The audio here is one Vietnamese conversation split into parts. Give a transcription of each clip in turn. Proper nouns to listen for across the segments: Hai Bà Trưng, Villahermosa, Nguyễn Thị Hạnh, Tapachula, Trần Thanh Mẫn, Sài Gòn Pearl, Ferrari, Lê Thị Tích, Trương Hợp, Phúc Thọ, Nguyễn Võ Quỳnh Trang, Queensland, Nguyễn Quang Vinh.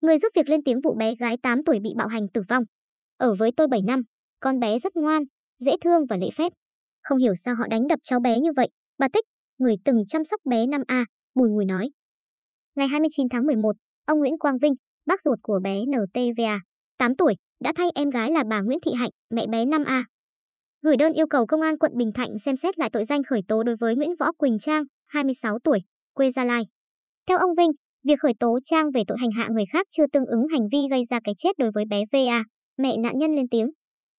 Người giúp việc lên tiếng vụ bé gái 8 tuổi bị bạo hành tử vong. Ở với tôi 7 năm, con bé rất ngoan, dễ thương và lễ phép. Không hiểu sao họ đánh đập cháu bé như vậy, bà Tích, người từng chăm sóc bé 5A, bùi ngùi nói. Ngày 29 tháng 11, ông Nguyễn Quang Vinh, bác ruột của bé NTVA, 8 tuổi, đã thay em gái là bà Nguyễn Thị Hạnh, mẹ bé 5A, gửi đơn yêu cầu Công an quận Bình Thạnh xem xét lại tội danh khởi tố đối với Nguyễn Võ Quỳnh Trang, 26 tuổi, quê Gia Lai. Theo ông Vinh, việc khởi tố Trang về tội hành hạ người khác chưa tương ứng hành vi gây ra cái chết đối với bé VA, mẹ nạn nhân lên tiếng.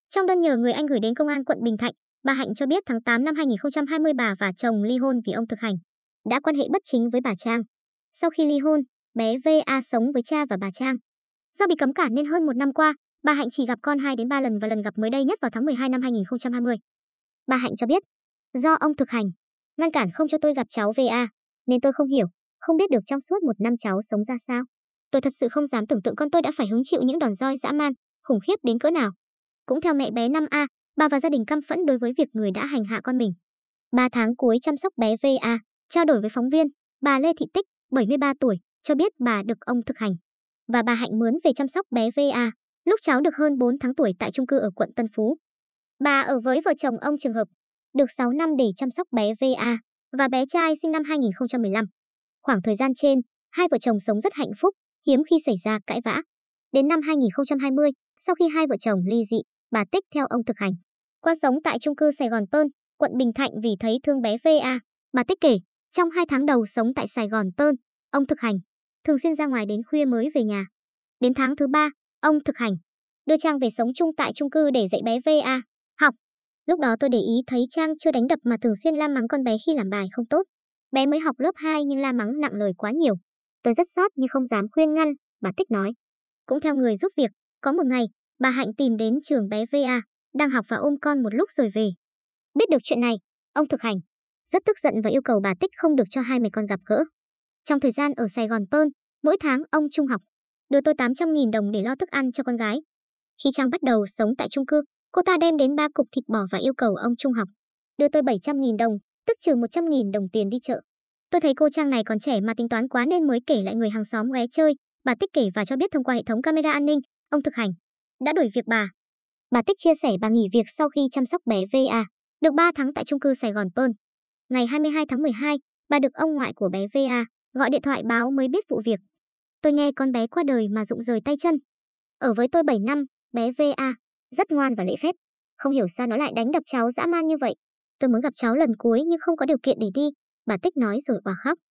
Trong đơn nhờ người anh gửi đến Công an quận Bình Thạnh, bà Hạnh cho biết tháng 8 năm 2020 bà và chồng ly hôn vì ông thực hành, đã quan hệ bất chính với bà Trang. Sau khi ly hôn, bé VA sống với cha và bà Trang. Do bị cấm cả nên hơn một năm qua, bà Hạnh chỉ gặp con 2 đến 3 lần và lần gặp mới đây nhất vào tháng 12 năm 2020. Bà Hạnh cho biết, do ông thực hành, ngăn cản không cho tôi gặp cháu VA, nên tôi không hiểu, không biết được trong suốt một năm cháu sống ra sao. Tôi thật sự không dám tưởng tượng con tôi đã phải hứng chịu những đòn roi dã man, khủng khiếp đến cỡ nào. Cũng theo mẹ bé 5A, bà và gia đình căm phẫn đối với việc người đã hành hạ con mình. 3 tháng cuối chăm sóc bé VA, trao đổi với phóng viên, bà Lê Thị Tích, 73 tuổi, cho biết bà được ông thực hành và bà Hạnh mướn về chăm sóc bé VA lúc cháu được hơn 4 tháng tuổi tại chung cư ở quận Tân Phú. Bà ở với vợ chồng ông Trương Hợp được 6 năm để chăm sóc bé VA và bé trai sinh năm 2015. Khoảng thời gian trên, hai vợ chồng sống rất hạnh phúc, hiếm khi xảy ra cãi vã. Đến năm 2020, sau khi hai vợ chồng ly dị, bà Tích theo ông thực hành qua sống tại chung cư Sài Gòn Pearl, quận Bình Thạnh vì thấy thương bé VA. Bà Tích kể, trong 2 tháng đầu sống tại Sài Gòn Tơn, ông thực hành thường xuyên ra ngoài đến khuya mới về nhà. Đến tháng thứ 3, ông thực hành đưa Trang về sống chung tại chung cư để dạy bé VA học. Lúc đó tôi để ý thấy Trang chưa đánh đập mà thường xuyên la mắng con bé khi làm bài không tốt. Bé mới học lớp 2 nhưng la mắng nặng lời quá nhiều. Tôi rất xót nhưng không dám khuyên ngăn, bà Tích nói. Cũng theo người giúp việc, có một ngày, bà Hạnh tìm đến trường bé VA, đang học và ôm con một lúc rồi về. Biết được chuyện này, ông thực hành rất tức giận và yêu cầu bà Tích không được cho hai mẹ con gặp gỡ. Trong thời gian ở Sài Gòn Pearl, mỗi tháng ông Trung học đưa tôi 800.000 đồng để lo thức ăn cho con gái. Khi Trang bắt đầu sống tại chung cư, cô ta đem đến 3 cục thịt bò và yêu cầu ông Trung học đưa tôi 700.000 đồng, tức trừ 100.000 đồng tiền đi chợ. Tôi thấy cô Trang này còn trẻ mà tính toán quá nên mới kể lại người hàng xóm ghé chơi. Bà Tích kể và cho biết thông qua hệ thống camera an ninh, ông thực hành đã đuổi việc bà. Bà Tích chia sẻ bà nghỉ việc sau khi chăm sóc bé VA được 3 tháng tại chung cư Sài Gòn Pearl. Ngày 22 tháng 12, bà được ông ngoại của bé VA gọi điện thoại báo mới biết vụ việc. Tôi nghe con bé qua đời mà rụng rời tay chân. Ở với tôi 7 năm, bé VA rất ngoan và lễ phép. Không hiểu sao nó lại đánh đập cháu dã man như vậy. Tôi muốn gặp cháu lần cuối nhưng không có điều kiện để đi, bà Tích nói rồi òa khóc.